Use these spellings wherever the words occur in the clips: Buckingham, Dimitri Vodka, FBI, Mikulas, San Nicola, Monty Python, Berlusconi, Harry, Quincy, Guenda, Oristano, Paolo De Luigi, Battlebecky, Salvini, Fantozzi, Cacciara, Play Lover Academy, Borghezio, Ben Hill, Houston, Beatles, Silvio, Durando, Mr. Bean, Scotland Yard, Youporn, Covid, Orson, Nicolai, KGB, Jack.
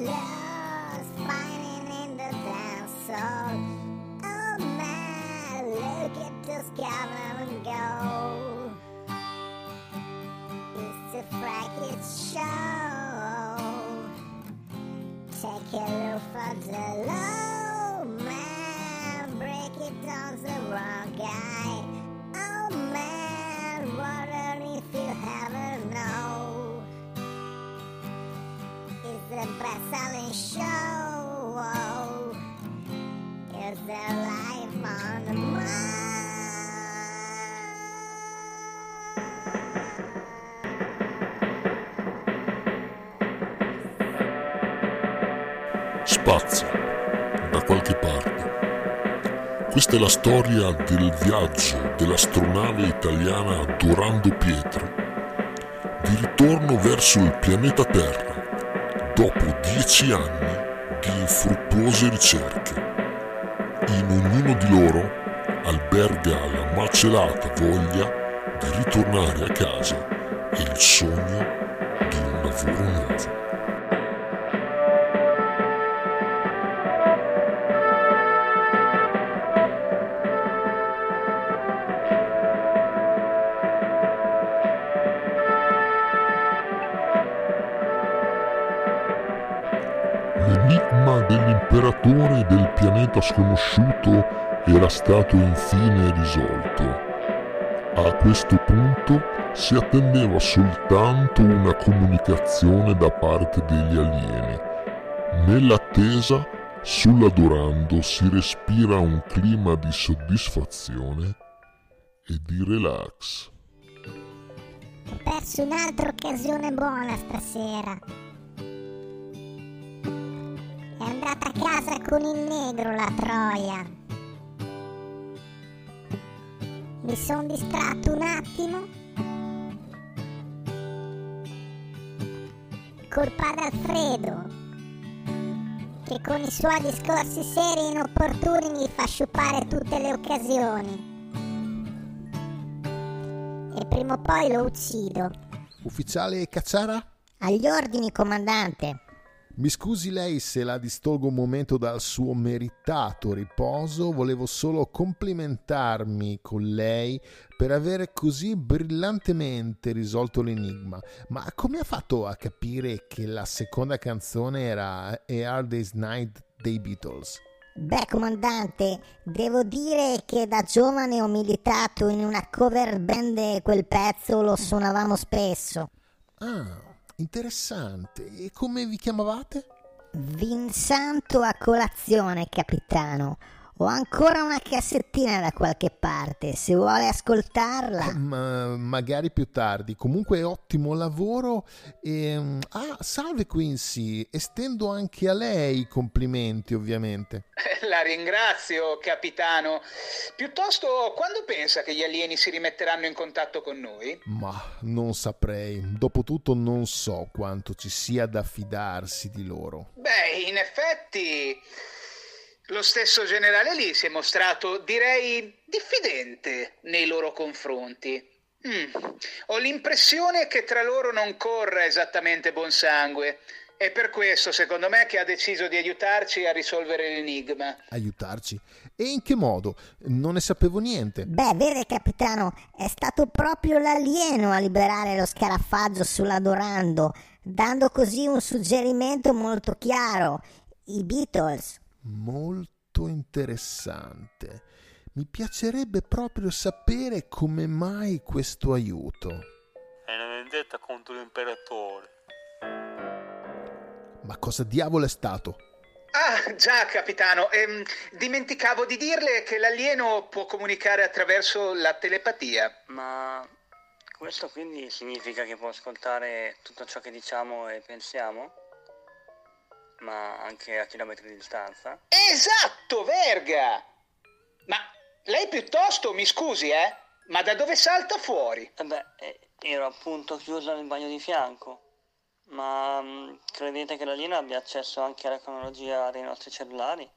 lost, spinning in the dance hall. Oh man, look at this cavern go. It's a fracking show. Take a look for the low man, break it down the wrong guy. Oh man, wonder if you ever know. The best-selling show is the life on the moon. Spazio da qualche parte. Questa è la storia del viaggio dell'astronave italiana Durando Pietra di ritorno verso il pianeta Terra dopo 10 anni di infruttuose ricerche. In ognuno di loro alberga la macelata voglia di ritornare a casa e il sogno di un lavoro nuovo. L'imperatore del pianeta sconosciuto era stato infine risolto. A questo punto si attendeva soltanto una comunicazione da parte degli alieni. Nell'attesa, sulla Durando si respira un clima di soddisfazione e di relax. Ho perso un'altra occasione buona stasera. È andata a casa con il negro la troia. Mi son distratto un attimo. Colpa ad Alfredo, che con i suoi discorsi seri e inopportuni mi fa sciupare tutte le occasioni. E prima o poi lo uccido. Ufficiale Cacciara? Agli ordini, comandante. Mi scusi lei se la distolgo un momento dal suo meritato riposo, volevo solo complimentarmi con lei per aver così brillantemente risolto l'enigma. Ma come ha fatto a capire che la seconda canzone era A Hard Day's Night dei Beatles? Beh, comandante, devo dire che da giovane ho militato in una cover band e quel pezzo lo suonavamo spesso. Ah, interessante. E come vi chiamavate? Vinsanto a colazione, capitano. Ho ancora una cassettina da qualche parte, se vuole ascoltarla. Magari più tardi. Comunque ottimo lavoro. Salve Quincy, estendo anche a lei i complimenti, ovviamente. La ringrazio, capitano. Piuttosto, quando pensa che gli alieni si rimetteranno in contatto con noi? Ma non saprei. Dopotutto non so quanto ci sia da fidarsi di loro. Beh, in effetti lo stesso generale lì si è mostrato, direi, diffidente nei loro confronti. Ho l'impressione che tra loro non corra esattamente buon sangue. È per questo, secondo me, che ha deciso di aiutarci a risolvere l'enigma. Aiutarci? E in che modo? Non ne sapevo niente. Beh, vero capitano, è stato proprio l'alieno a liberare lo scarafaggio sulla Dorando, dando così un suggerimento molto chiaro. I Beatles. Molto interessante. Mi piacerebbe proprio sapere come mai questo aiuto. È una vendetta contro l'imperatore. Ma cosa diavolo è stato? Ah, già, capitano. Dimenticavo di dirle che l'alieno può comunicare attraverso la telepatia. Ma questo quindi significa che può ascoltare tutto ciò che diciamo e pensiamo? Ma anche a chilometri di distanza? Esatto, Verga! Ma lei piuttosto, mi scusi, ma da dove salta fuori? Ero appunto chiuso nel bagno di fianco. Ma credete che l'alieno abbia accesso anche alla cronologia dei nostri cellulari?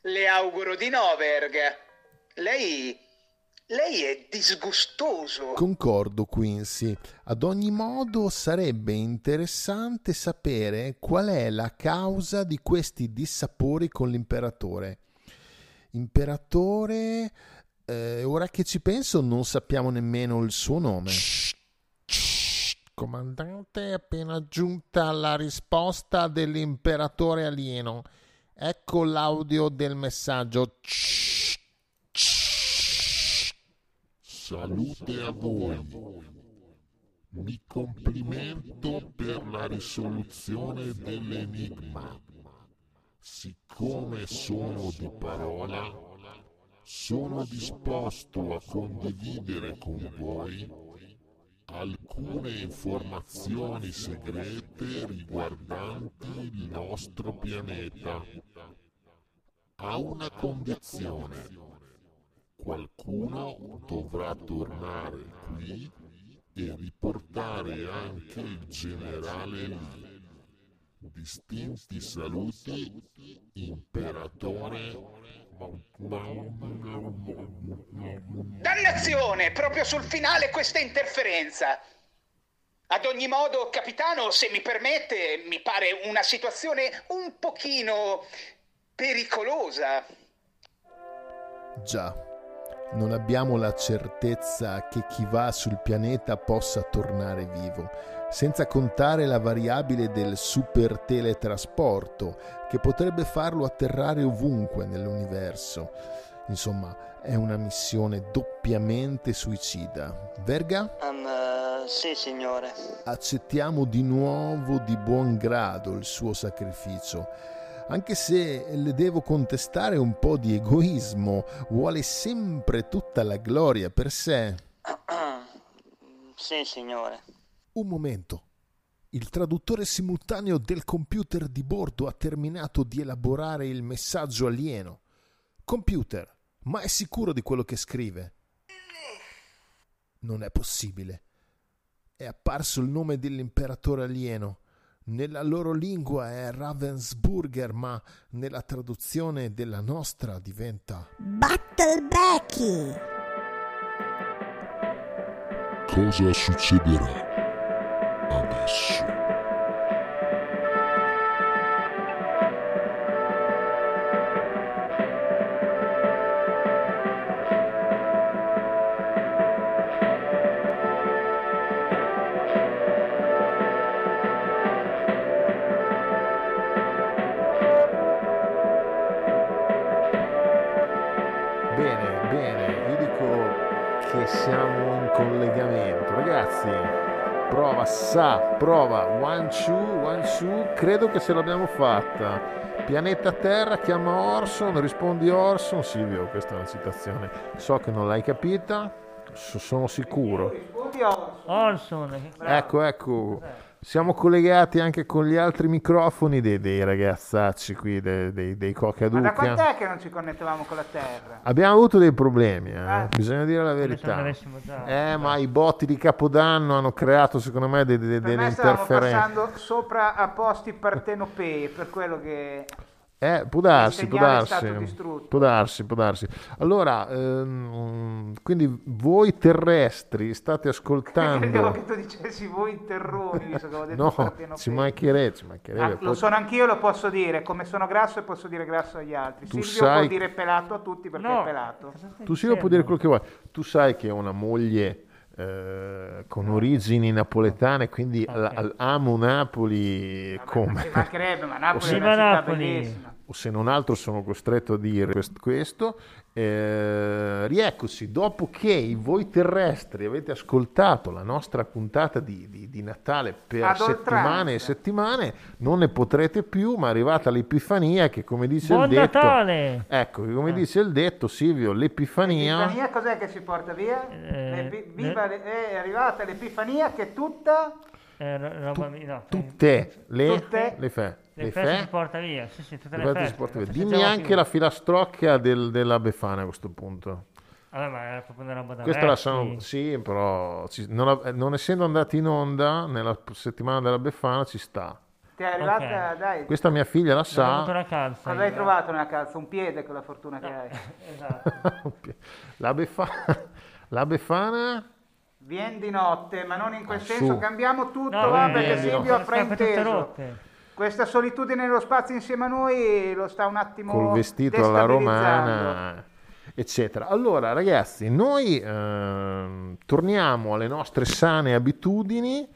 Le auguro di no, Verga. Lei Lei è disgustoso. Concordo, Quincy. Ad ogni modo sarebbe interessante sapere qual è la causa di questi dissapori con l'imperatore. Imperatore, ora che ci penso non sappiamo nemmeno il suo nome. Comandante, è appena giunta la risposta dell'imperatore alieno. Ecco l'audio del messaggio. Salute a voi. Mi complimento per la risoluzione dell'enigma. Siccome sono di parola, sono disposto a condividere con voi alcune informazioni segrete riguardanti il nostro pianeta. A una condizione. Qualcuno dovrà tornare qui e riportare anche il generale lì. Distinti saluti, imperatore. Dannazione! Proprio sul finale questa interferenza! Ad ogni modo, capitano, se mi permette, mi pare una situazione un pochino pericolosa. Già. Non abbiamo la certezza che chi va sul pianeta possa tornare vivo, senza contare la variabile del super teletrasporto che potrebbe farlo atterrare ovunque nell'universo. Insomma, è una missione doppiamente suicida. Verga? Sì, signore. Accettiamo di nuovo di buon grado il suo sacrificio. Anche se le devo contestare un po' di egoismo, vuole sempre tutta la gloria per sé. Sì, signore. Un momento. Il traduttore simultaneo del computer di bordo ha terminato di elaborare il messaggio alieno. Computer, ma è sicuro di quello che scrive? Non è possibile. È apparso il nome dell'imperatore alieno. Nella loro lingua è Ravensburger, ma nella traduzione della nostra diventa Battlebecky. Cosa succederà adesso? Prova, one, two, credo che ce l'abbiamo fatta. Pianeta Terra, chiama Orson, rispondi Orson. Silvio, questa è una citazione, so che non l'hai capita, sono sicuro. Orson. Ecco, siamo collegati anche con gli altri microfoni dei ragazzacci qui, dei Cocaduca. Ma da quant'è che non ci connettevamo con la Terra? Abbiamo avuto dei problemi, bisogna dire la verità. Ma i botti di Capodanno hanno creato, secondo me, delle interferenze. Stavamo passando sopra a posti partenopei, per quello che... Può darsi. Allora, quindi voi terrestri state ascoltando. Credevo che tu dicessi voi terroni, visto che avevo detto no, ci mancherebbe. Lo sono anch'io, lo posso dire, come sono grasso e posso dire grasso agli altri. Tu Silvio può dire pelato a tutti perché è pelato. Tu Silvio può dire quello che vuoi. Tu sai che è una moglie con origini napoletane, quindi amo Napoli. Come ma Napoli è una città bellissima. O se non altro sono costretto a dire questo. Rieccoci, dopo che voi terrestri avete ascoltato la nostra puntata di Natale per settimane e settimane, non ne potrete più, ma è arrivata l'Epifania che, come dice il detto... Buon Natale! Ecco, come dice il detto, Silvio, l'Epifania... L'Epifania cos'è che ci porta via? È arrivata l'Epifania che tutta... Tutte le feste porta via. Sì, tutte le feste. Dimmi anche la filastrocchia della Befana a questo punto. Allora, ma era proprio una roba da questa la sono, sì, però non essendo andati in onda nella settimana della Befana ci sta. Ti è arrivata, dai. Questa mia figlia la sa. Avrei trovato una calza, un piede con la fortuna che hai. Esatto. La Befana La Befana? Vieni di notte, ma non in quel senso, cambiamo tutto, no, va, perché Silvio ha frainteso. Questa solitudine nello spazio insieme a noi lo sta un attimo col vestito alla romana, eccetera. Allora ragazzi, noi torniamo alle nostre sane abitudini,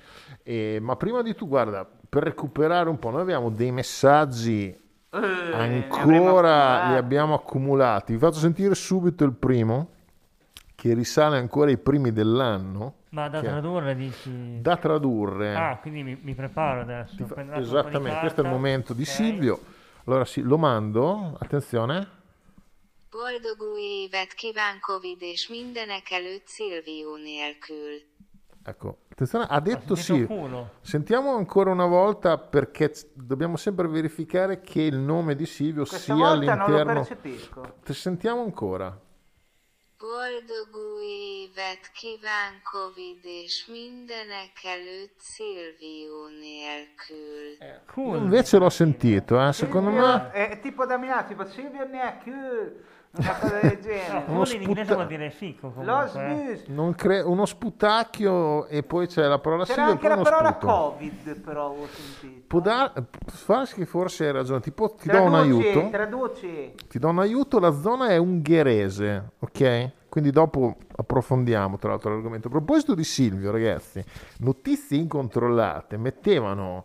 ma prima di tutto, guarda, per recuperare un po', noi abbiamo dei messaggi ancora, li abbiamo accumulati. Vi faccio sentire subito il primo, che risale ancora ai primi dell'anno. Ma da tradurre, dici? Da tradurre. Ah, quindi mi preparo adesso. Esattamente, questo è il momento di Silvio. Allora sì, lo mando, attenzione. Boldog új évet kívánkovid és mindenek előtt Silvio nélkül. Ecco, attenzione, ha detto sì. Sentiamo ancora una volta, perché dobbiamo sempre verificare che il nome di Silvio sia all'interno. Questa volta non lo percepisco. Sentiamo ancora. Boldog új évet kívánkovid és mindenek előtt Silvio nélkül. Cool. Invece l'ho sentito, secondo me. È tipo da Milano, tipo Silvio nélkül. Una cosa del genere. No, in inglese vuol dire fico, comunque. Non uno sputacchio, e poi c'è la parola Silvio. C'era anche la parola sputo. Covid, però ho sentito. Può che forse hai ragione. Tipo, ti do un aiuto. Traduci. Ti do un aiuto, la zona è ungherese, ok? Quindi dopo approfondiamo tra l'altro l'argomento. A proposito di Silvio, ragazzi, notizie incontrollate mettevano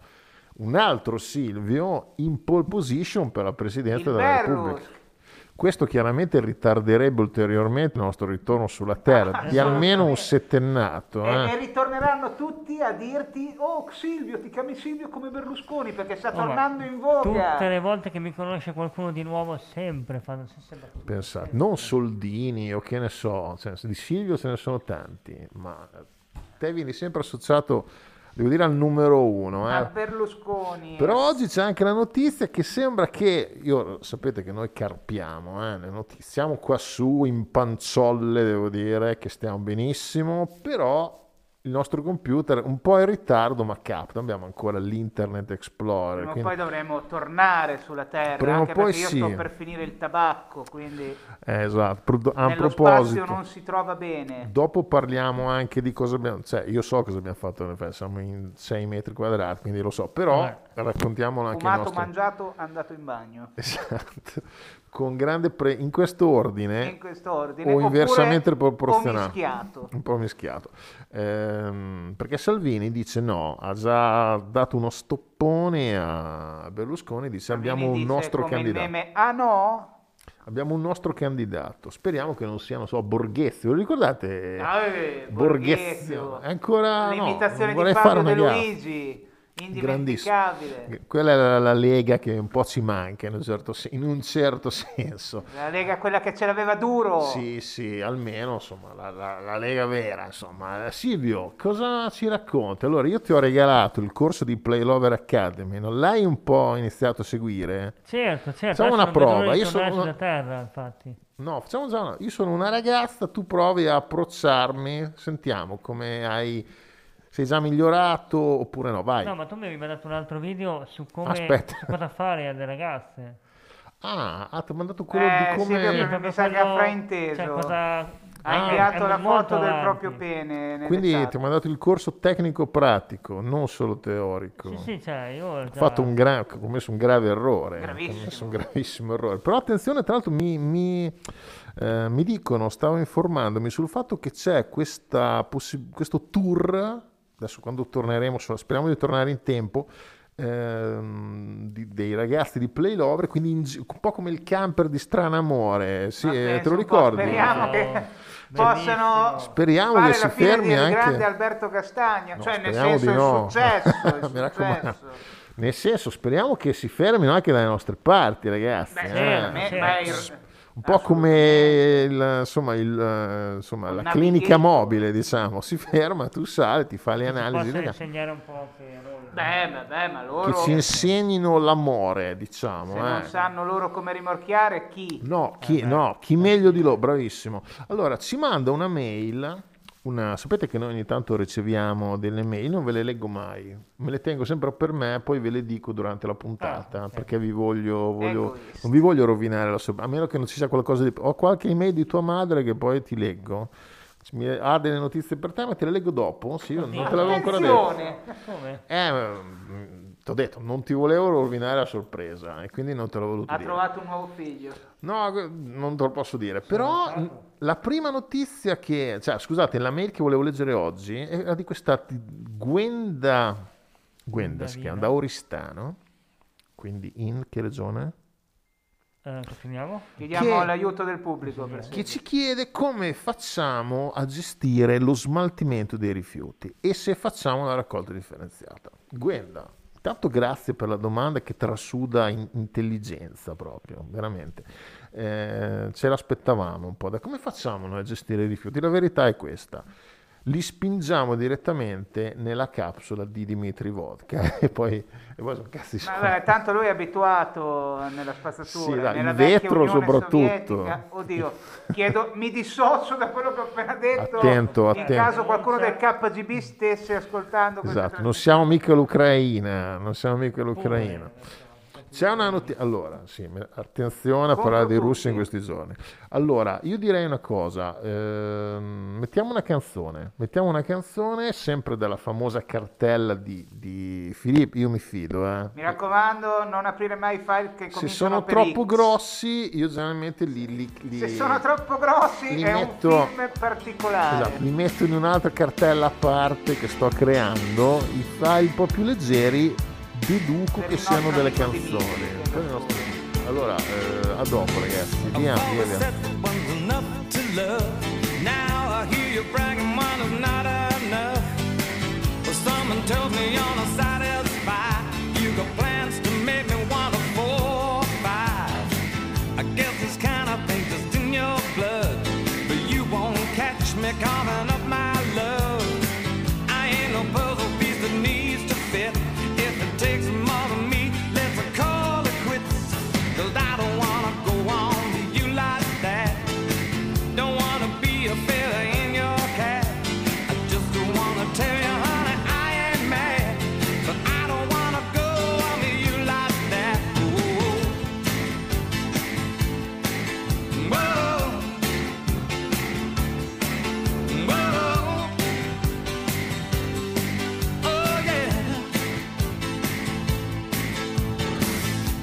un altro Silvio in pole position per la presidenza della Repubblica. Questo chiaramente ritarderebbe ulteriormente il nostro ritorno sulla Terra, di almeno un settennato. E ritorneranno tutti a dirti: oh Silvio, ti chiami Silvio come Berlusconi, perché sta tornando in voga. Tutte le volte che mi conosce qualcuno di nuovo, sempre fanno sempre. Pensate, non Soldini o che ne so, cioè, di Silvio ce ne sono tanti, ma te vieni sempre associato, devo dire, al numero uno. A Berlusconi. Però oggi c'è anche la notizia che sembra che, io sapete che noi carpiamo, le notizie, siamo qua su in panzolle, devo dire che stiamo benissimo, però il nostro computer un po' in ritardo, ma capita, abbiamo ancora l'Internet Explorer. Prima o poi dovremo tornare sulla Terra, prima anche poi perché io sto per finire il tabacco, quindi esatto. A nello spazio non si trova bene. Dopo parliamo anche di cosa abbiamo, cioè io so cosa abbiamo fatto, siamo in 6 metri quadrati, quindi lo so, però raccontiamolo anche fumato, mangiato, andato in bagno. Esatto. Con grande in questo ordine o inversamente proporzionale, un po' mischiato, perché Salvini dice no, ha già dato uno stoppone a Berlusconi, dice abbiamo un nostro candidato, speriamo che non sia, non so, Borghezio, lo ricordate? Borghezio. Ancora l'imitazione di Paolo De Luigi. Indimenticabile. Quella è la Lega che un po' ci manca in un certo senso. La Lega, quella che ce l'aveva Duro. Sì, almeno insomma la Lega vera, insomma. Silvio, cosa ci racconti? Allora, io ti ho regalato il corso di Play Lover Academy, non l'hai un po' iniziato a seguire? Certo. Facciamo una prova. Io sono da terra, infatti. No, facciamo già una. Io sono una ragazza, tu provi a approcciarmi, sentiamo come sei già migliorato oppure no, vai. No, ma tu mi avevi mandato un altro video su cosa fare alle ragazze. Ah, ti ho mandato quello di come... Sì, mi sa che ha frainteso. Cioè, ha inviato la foto del proprio pene. Quindi ti ho mandato il corso tecnico-pratico, non solo teorico. Sì, cioè io già... ho commesso un grave errore. Gravissimo errore. Però attenzione, tra l'altro mi dicono, stavo informandomi sul fatto che c'è questo tour... Adesso quando torneremo, speriamo di tornare in tempo, dei ragazzi di Play Lover, quindi un po' come il camper di Strano Amore, te lo ricordi? Speriamo che possano fare che si fermi anche grande Alberto Castagna, cioè nel senso il successo. Mi raccomando. Nel senso, speriamo che si fermino anche dalle nostre parti, ragazzi. Un po' come la clinica mobile, diciamo, si ferma, tu sali, ti fai le analisi. Posso insegnare un po' ma loro... Che ci insegnino l'amore, diciamo. Se non sanno loro come rimorchiare, chi? Chi meglio di loro, bravissimo. Allora, ci manda una mail... Sapete che noi ogni tanto riceviamo delle mail, non ve le leggo mai, me le tengo sempre per me, poi ve le dico durante la puntata, perché vi voglio non vi voglio rovinare a meno che non ci sia qualcosa di... Ho qualche email di tua madre che poi ti leggo, Mi arde le notizie per te, ma te le leggo dopo. Sì, non te l'avevo ancora detto. Come? Ti ho detto, non ti volevo rovinare la sorpresa e quindi non te l'ho voluto dire. Ha trovato un nuovo figlio. No, non te lo posso dire. Però la prima notizia che... Cioè, scusate, la mail che volevo leggere oggi era di questa Guenda... Guenda si chiama, da Oristano. Quindi in che regione? Chiediamo l'aiuto del pubblico che ci chiede come facciamo a gestire lo smaltimento dei rifiuti e se facciamo la raccolta differenziata. Guenda, tanto grazie per la domanda che trasuda intelligenza proprio, veramente. Ce l'aspettavamo un po'. Da come facciamo noi a gestire i rifiuti? La verità è questa. Li spingiamo direttamente nella capsula di Dimitri Vodka e poi sono cazzi suoi. Vabbè, tanto lui è abituato nella spazzatura, sì, nella vetro soprattutto. Sovietica. Oddio, mi dissocio da quello che ho appena detto. Attento. In caso qualcuno del KGB stesse ascoltando. Esatto, non siamo mica l'Ucraina. C'è una notizia. Allora, sì, attenzione a parlare dei russi in questi giorni. Allora, io direi una cosa. Mettiamo una canzone sempre dalla famosa cartella di Filippo. Io mi fido. Mi raccomando, non aprire mai i file che cominciano per X. Se sono troppo grossi, io generalmente li se sono troppo grossi è metto, un film particolare. Esatto, li metto in un'altra cartella a parte che sto creando. I file un po' più leggeri deduco che siano delle canzoni. Allora, a dopo ragazzi,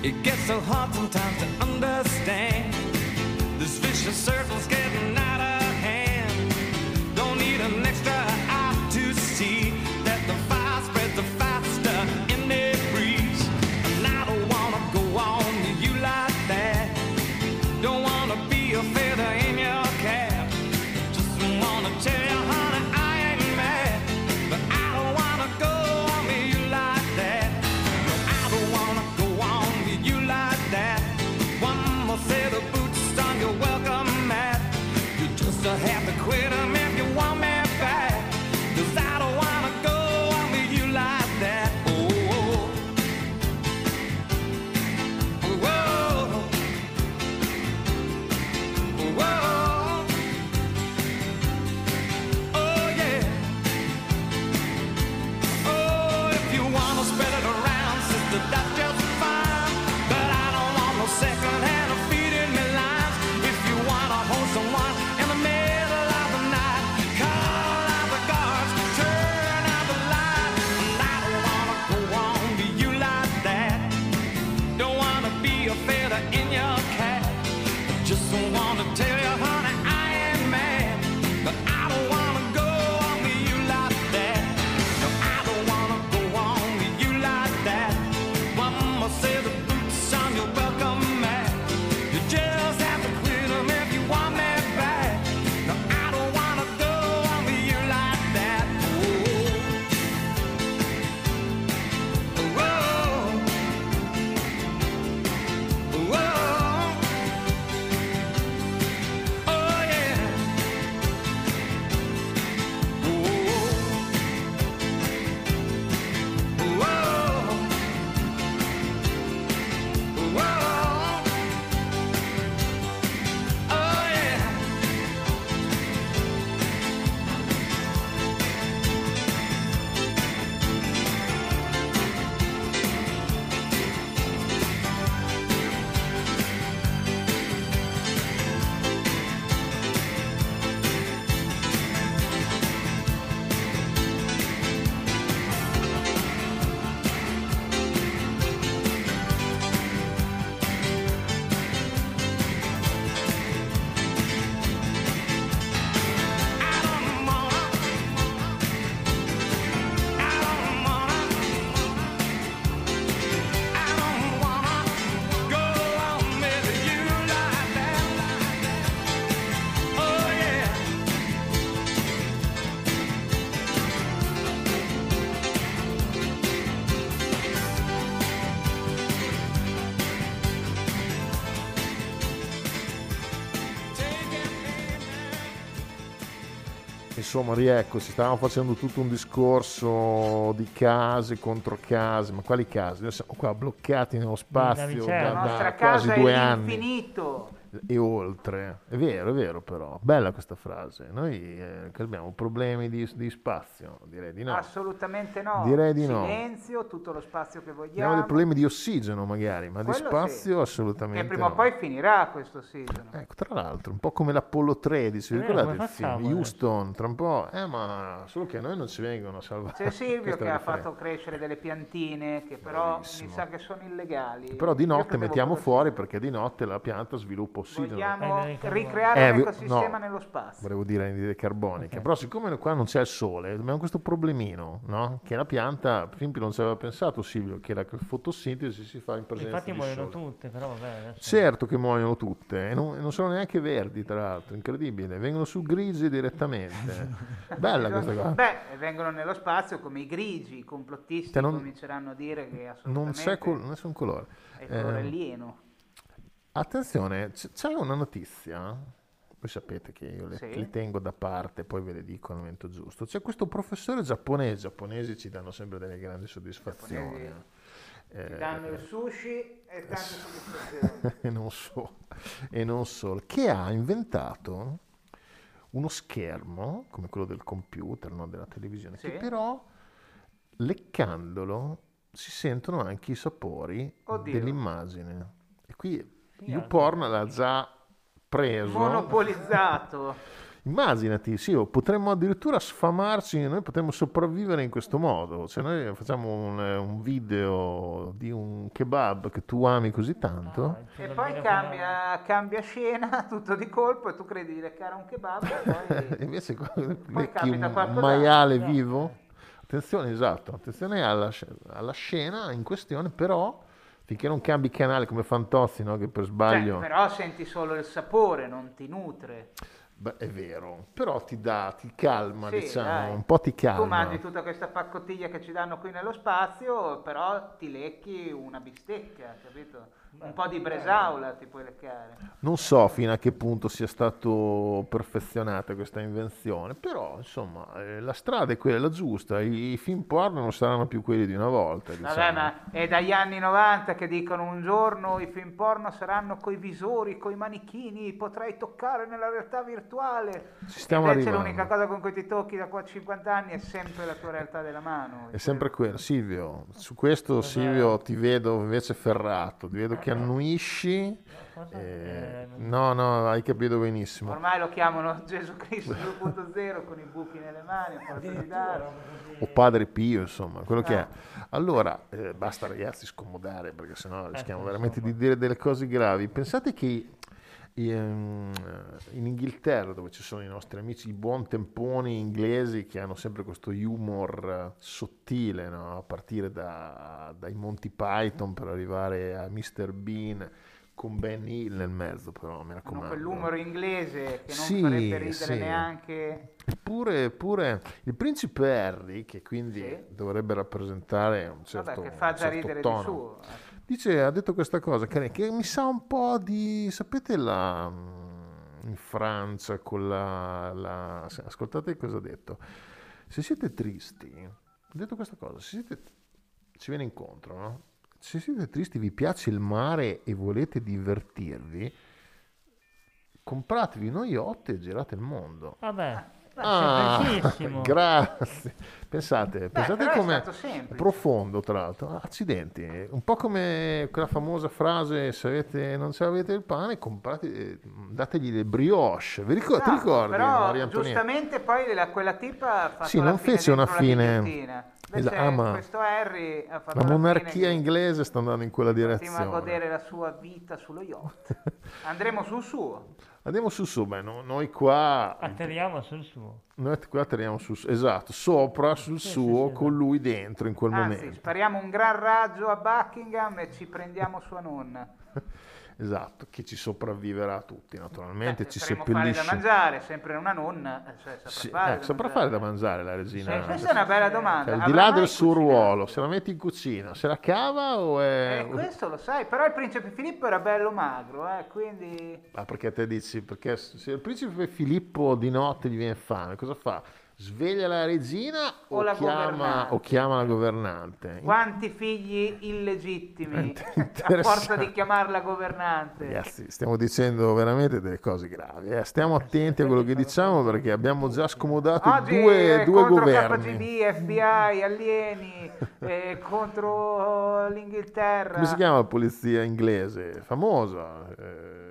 It gets so hard sometimes to understand this vicious circle's getting out of hand. Don't need an extra eye to see that the fire spreads the faster in the breeze. And I don't wanna go on with you like that. Don't wanna be a feather in your cap. Just wanna tell you, honey, I ain't mad, but I don't wanna go on with you like that. No, I don't wanna go on. You like that. One more set of boots on your welcome mat. insomma, riecco, si stavano facendo tutto un discorso di case contro case, ma quali case? Noi siamo qua bloccati nello spazio da quasi 2 anni. Infinito. E oltre, è vero però, bella questa frase, noi abbiamo problemi di spazio, direi di no. Assolutamente no, direi di no. Silenzio, tutto lo spazio che vogliamo. Abbiamo dei problemi di ossigeno magari, ma quello di spazio sì, assolutamente. E prima o poi finirà questo ossigeno. Ecco, tra l'altro, un po' come l'Apollo 13, ricordate il film? Houston, tra un po', ma solo che a noi non ci vengono a salvare. C'è Silvio che ha fatto crescere delle piantine, che però mi sa che sono illegali. Però di notte mettiamo fuori, perché di notte la pianta sviluppa ossigeno. Vogliamo ricreare un ecosistema nello spazio. Volevo dire anidride carbonica, però siccome qua non c'è il sole, abbiamo questo problemino, no? Che la pianta, per esempio, non ci aveva pensato Silvio, che la fotosintesi si fa in presenza di sole. Infatti muoiono tutte, però vabbè. Certo che muoiono tutte, e non sono neanche verdi, tra l'altro, incredibile, vengono su grigi direttamente. Bella questa cosa. Beh, vengono nello spazio come i grigi, i complottisti cominceranno a dire che assolutamente non c'è nessun colore. È il colore alieno. Attenzione, c'è una notizia, voi sapete che io le tengo da parte, poi ve le dico al momento giusto. C'è questo professore giapponese, i giapponesi ci danno sempre delle grandi soddisfazioni. Ci danno il sushi e tante soddisfazioni. E non solo, che ha inventato uno schermo, come quello del computer, non della televisione, che però, leccandolo, si sentono anche i sapori dell'immagine. E qui Youporn l'ha già preso, monopolizzato. Immaginati, potremmo addirittura sfamarci, noi potremmo sopravvivere in questo modo, cioè noi facciamo un video di un kebab che tu ami così tanto e poi cambia scena tutto di colpo e tu credi di leccare un kebab e poi invece lecchi un maiale vivo. Attenzione alla scena in questione, però finché non cambi canale come Fantozzi, no? Che per sbaglio... però senti solo il sapore, non ti nutre. Beh, è vero, però ti calma, un po' ti calma. Tu mangi tutta questa pacottiglia che ci danno qui nello spazio, però ti lecchi una bistecca, capito? Un po' di bresaola ti puoi leccare. Non so fino a che punto sia stato perfezionata questa invenzione, però insomma la strada è quella giusta, i film porno non saranno più quelli di una volta, diciamo. Vabbè, ma è dagli anni 90 che dicono un giorno i film porno saranno coi visori, coi manichini, potrai toccare nella realtà virtuale. Invece l'unica cosa con cui ti tocchi da qua a 50 anni è sempre la tua realtà della mano. È sempre quello, Silvio, su questo Silvio ti vedo invece ferrato, ti vedo che annuisci. No, hai capito benissimo. Ormai lo chiamano Gesù Cristo 2.0 con i buchi nelle mani, o Padre Pio, insomma, quello che è. Allora, basta ragazzi scomodare, perché sennò rischiamo veramente di dire delle cose gravi. Pensate che in Inghilterra, dove ci sono i nostri amici, i buon temponi inglesi che hanno sempre questo humor sottile, no? A partire dai Monty Python per arrivare a Mr. Bean, con Ben Hill nel mezzo, però mi raccomando. Quell'umor inglese che non farebbe ridere neanche. Eppure il principe Harry, che quindi dovrebbe rappresentare un certo tono, che fa già ridere di suo. Dice, ha detto questa cosa che mi sa un po' di, sapete in Francia con ascoltate cosa ha detto. Se siete tristi, ha detto questa cosa, ci viene incontro, no? Se siete tristi, vi piace il mare e volete divertirvi, compratevi uno yacht e girate il mondo. Vabbè. Grazie. Pensate com'è profondo, tra l'altro. Accidenti, un po' come quella famosa frase: se non ce l'avete il pane, dategli le brioche. Ti ricordi? Però, giustamente, poi quella tipa ha fatto non fece una fine. Questo Harry ha fatto la monarchia inglese sta andando in quella direzione. Continua a godere la sua vita sullo yacht. Andiamo sul suo, noi qua... Atterriamo sul suo. Noi qua atterriamo sul suo, esatto, sopra sul suo, con lui dentro in quel momento. Spariamo un gran raggio a Buckingham e ci prendiamo sua nonna. Esatto, che ci sopravviverà a tutti, naturalmente, ci seppellisce. Saprà fare da mangiare, sempre una nonna, saprà fare da mangiare la regina. Questa è una bella domanda. Al di là del suo ruolo, se la metti in cucina, se la cava o è... questo lo sai, però il principe Filippo era bello magro, quindi... Ma perché te dici, perché se il principe Filippo di notte gli viene fame, cosa fa? sveglia la regina o chiama la governante? Quanti figli illegittimi a forza di chiamarla governante. Ragazzi, stiamo dicendo veramente delle cose gravi. Stiamo attenti a quello che diciamo, perché abbiamo già scomodato oggi due governi. KGB, FBI, alieni, contro l'Inghilterra. Come si chiama la polizia inglese? Famosa.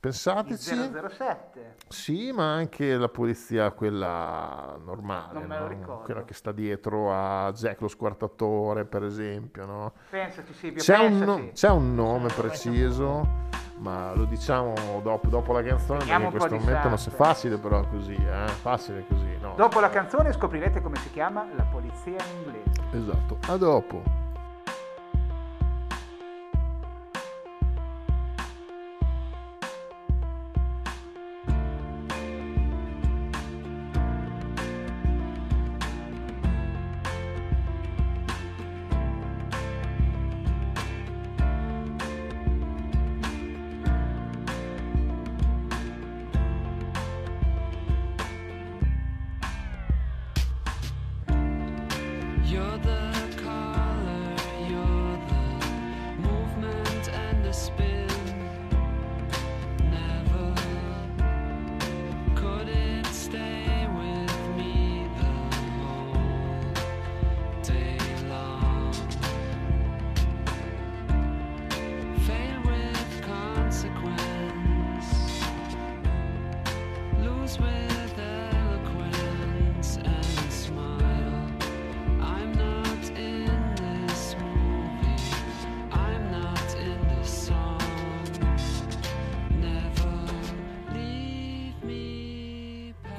Pensateci, il 007. Sì, ma anche la polizia quella normale, quella che sta dietro a Jack lo squartatore, per esempio, no? Pensaci, Silvio, c'è un nome preciso, ma lo diciamo dopo la canzone, perché in questo momento non è facile, però così, facile così, no? Dopo la canzone scoprirete come si chiama la polizia inglese. Esatto, a dopo.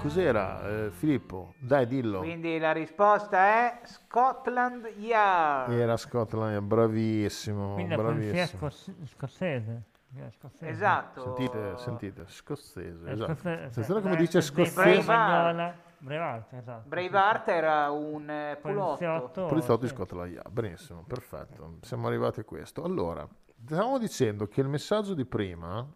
Cos'era, Filippo? Dai, dillo. Quindi la risposta è Scotland Yard. Era Scotland Yard, bravissimo. Quindi bravissimo. Scozzese. Esatto. Sentite, scozzese. Esatto. Sentite come dice scozzese. Braveheart, esatto. Braveheart era un poliziotto di Scotland Yard. Benissimo, perfetto. Siamo arrivati a questo. Allora, stavamo dicendo che il messaggio di prima,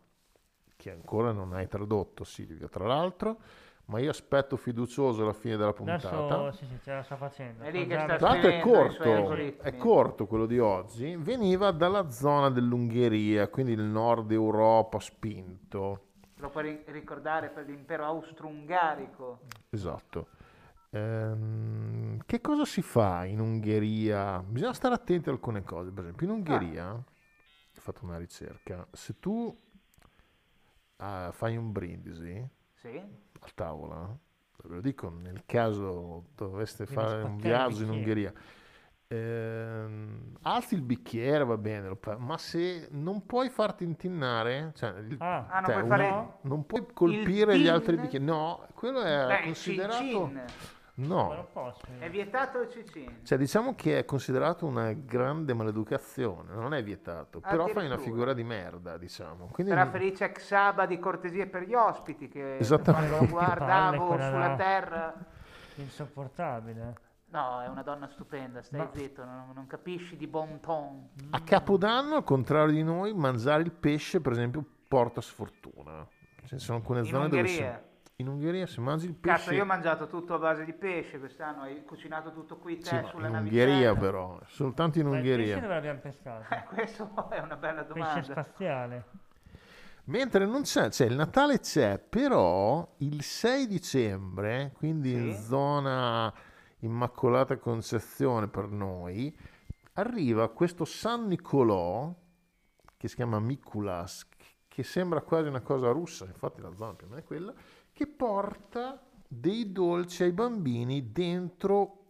che ancora non hai tradotto, Silvio, tra l'altro, ma io aspetto fiducioso la fine della puntata. Adesso sì, ce la sta facendo. Tra l'altro è corto quello di oggi. Veniva dalla zona dell'Ungheria, quindi il nord Europa spinto. Lo puoi ricordare per l'impero austro-ungarico. Esatto. Che cosa si fa in Ungheria? Bisogna stare attenti a alcune cose. Per esempio, in Ungheria, ho fatto una ricerca, se tu fai un brindisi, sì, a tavola, ve lo dico nel caso doveste fare un viaggio in Ungheria, alzi il bicchiere, va bene, ma se non puoi farti intinnare, non puoi colpire gli altri bicchieri, no, quello è considerato no, è vietato il cicino, cioè diciamo che è considerato una grande maleducazione, non è vietato, però fai una figura di merda, diciamo. Quindi sarà felice Xaba di cortesie per gli ospiti che quando lo guardavo sulla terra, insopportabile. No, è una donna stupenda, zitto, non capisci di bon ton. A Capodanno, al contrario di noi, mangiare il pesce, per esempio, porta sfortuna, ci sono alcune zone dove in Ungheria se mangi il pesce... Cazzo, io ho mangiato tutto a base di pesce quest'anno, hai cucinato tutto qui te, sì, sulla navicella. In Ungheria però, soltanto in Ungheria. Il pesce dove l'abbiamo pescato? Questo è una bella domanda. Pesce spaziale. Mentre non c'è, cioè il Natale c'è, però il 6 dicembre, quindi in zona Immacolata Concezione per noi, arriva questo San Nicolò, che si chiama Mikulas, che sembra quasi una cosa russa, infatti la zona più o meno è quella, che porta dei dolci ai bambini dentro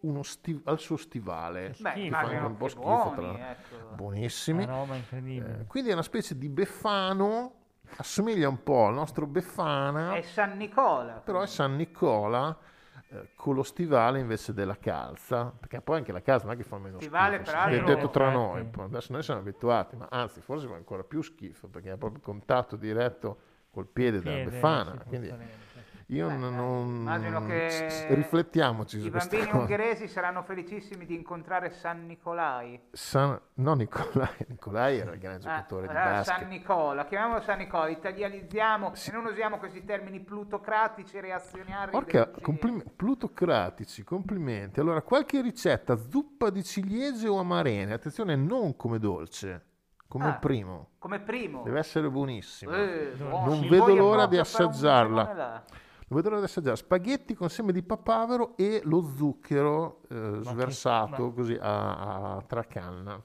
al suo stivale. Beh, fanno un po' schifo, ecco. Buonissimi, roba incredibile. Quindi è una specie di Befano, assomiglia un po' al nostro Befana, è San Nicola, però è San Nicola con lo stivale invece della calza, perché poi anche la calza non è che fa meno schifo, è detto tra noi, adesso noi siamo abituati, ma anzi forse fa ancora più schifo, perché è proprio contatto diretto col piede della Befana, quindi Io non... Immagino che riflettiamoci su questa cosa. I bambini ungheresi saranno felicissimi di incontrare San Nicolai. No, Nicolai era il grande giocatore di basket. San Nicola, chiamiamolo San Nicola, italianizziamo e non usiamo questi termini plutocratici, reazionari. Porca, plutocratici, complimenti. Allora, qualche ricetta, zuppa di ciliegie o amarene, attenzione, non come dolce. Come primo. Deve essere buonissimo. Non vedo l'ora di assaggiarla. Non vedo l'ora di assaggiarla. Spaghetti con seme di papavero e lo zucchero sversato così a tracanna.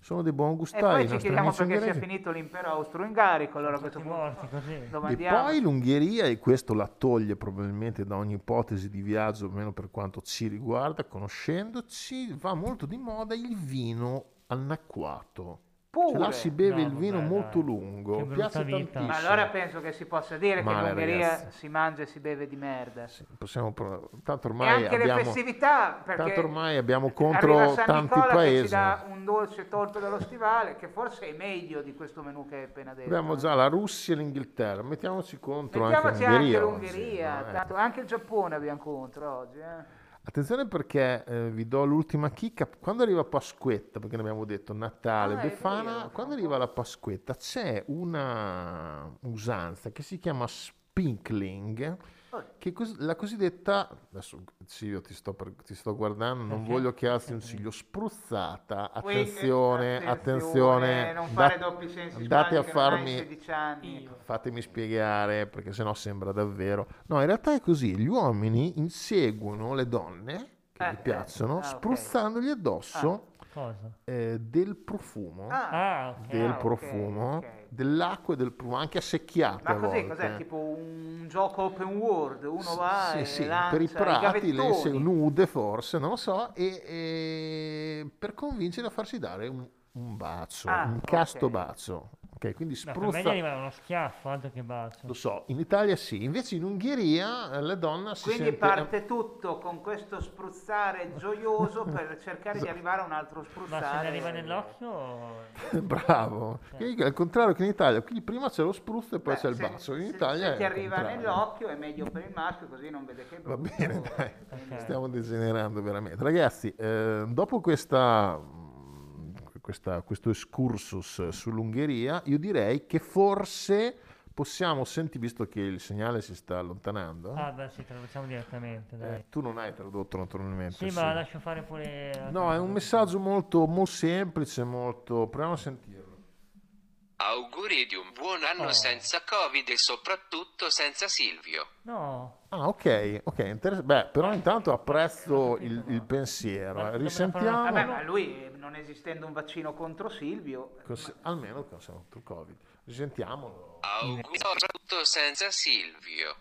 Sono dei buon gustai. E poi ci chiediamo perché sia finito l'impero austro-ungarico. Allora a questo punto domandiamo. E poi l'Ungheria, e questo la toglie probabilmente da ogni ipotesi di viaggio, almeno per quanto ci riguarda, conoscendoci, va molto di moda il vino annacquato. Pure. Ce là si beve il vino molto lungo, piace tantissimo. Ma allora penso che si possa dire che in Ungheria si mangia e si beve di merda. Sì, possiamo provare. Tanto ormai e anche abbiamo, le festività, perché tanto ormai abbiamo contro tanti Nicola paesi. Che ci dà un dolce tolto dallo stivale, che forse è meglio di questo menù che hai appena detto. Abbiamo già la Russia e l'Inghilterra, mettiamoci contro anche l'Ungheria. Tanto anche il Giappone abbiamo contro oggi. Attenzione perché vi do l'ultima chicca. Quando arriva Pasquetta, perché ne abbiamo detto Natale, Befana, quando arriva la Pasquetta c'è una usanza che si chiama spinkling, che la cosiddetta, adesso Silvio ti sto guardando, non voglio che alzi un ciglio, spruzzata, attenzione, non fare doppi sensi, andate a farmi 16 anni. Fatemi spiegare, perché sennò sembra davvero, no, in realtà è così, gli uomini inseguono le donne che gli piacciono spruzzandogli addosso del profumo, dell'acqua e del profumo, anche a secchiate. Ma così cos'è? Tipo un gioco open world, uno va e lancia per i prati, le nude forse, non lo so, e per convincere a farsi dare un bacio, un casto bacio. Okay, quindi spruzza. Per me gli arriva uno schiaffo, altro che bacio. Lo so, in Italia sì, invece in Ungheria la donna si sente... Quindi parte tutto con questo spruzzare gioioso per cercare di arrivare a un altro spruzzare. Ma se ne arriva nell'occhio... Bravo, quindi, al contrario che in Italia, quindi prima c'è lo spruzzo e poi c'è il bacio. In Italia se ti arriva nell'occhio è meglio per il maschio, così non vede che brutto. Va bene, dai, stiamo degenerando veramente. Ragazzi, dopo questo excursus sull'Ungheria, io direi che forse possiamo visto che il segnale si sta allontanando. Sì, traduciamo direttamente, dai. Tu non hai tradotto naturalmente. Sì, ma lascio fare pure... No, è un messaggio molto semplice, proviamo a sentirlo. Auguri di un buon anno senza Covid e soprattutto senza Silvio. No. Ah, ok, beh, però intanto apprezzo il pensiero. Risentiamo. Vabbè, ma lui, non esistendo un vaccino contro Silvio... almeno contro Covid. Risentiamolo. Auguri soprattutto senza Silvio.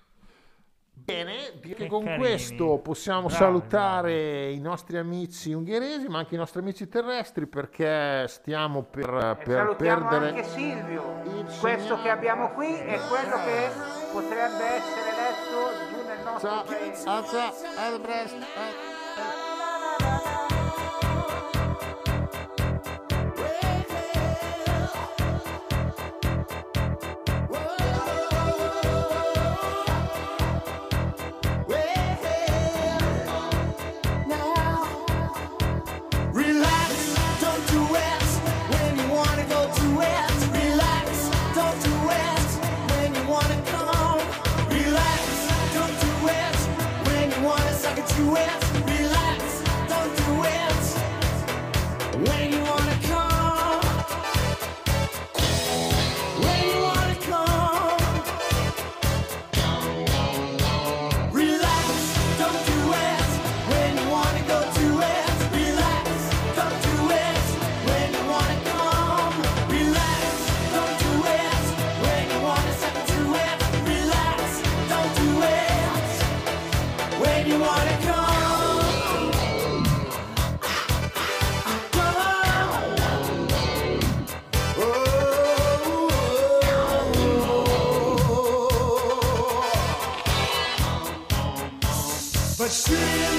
Bene, che con carini. Questo possiamo salutare i nostri amici ungheresi, ma anche i nostri amici terrestri, perché stiamo per perdere anche Silvio. Questo che abbiamo qui è quello che potrebbe essere letto giù nel nostro paese. But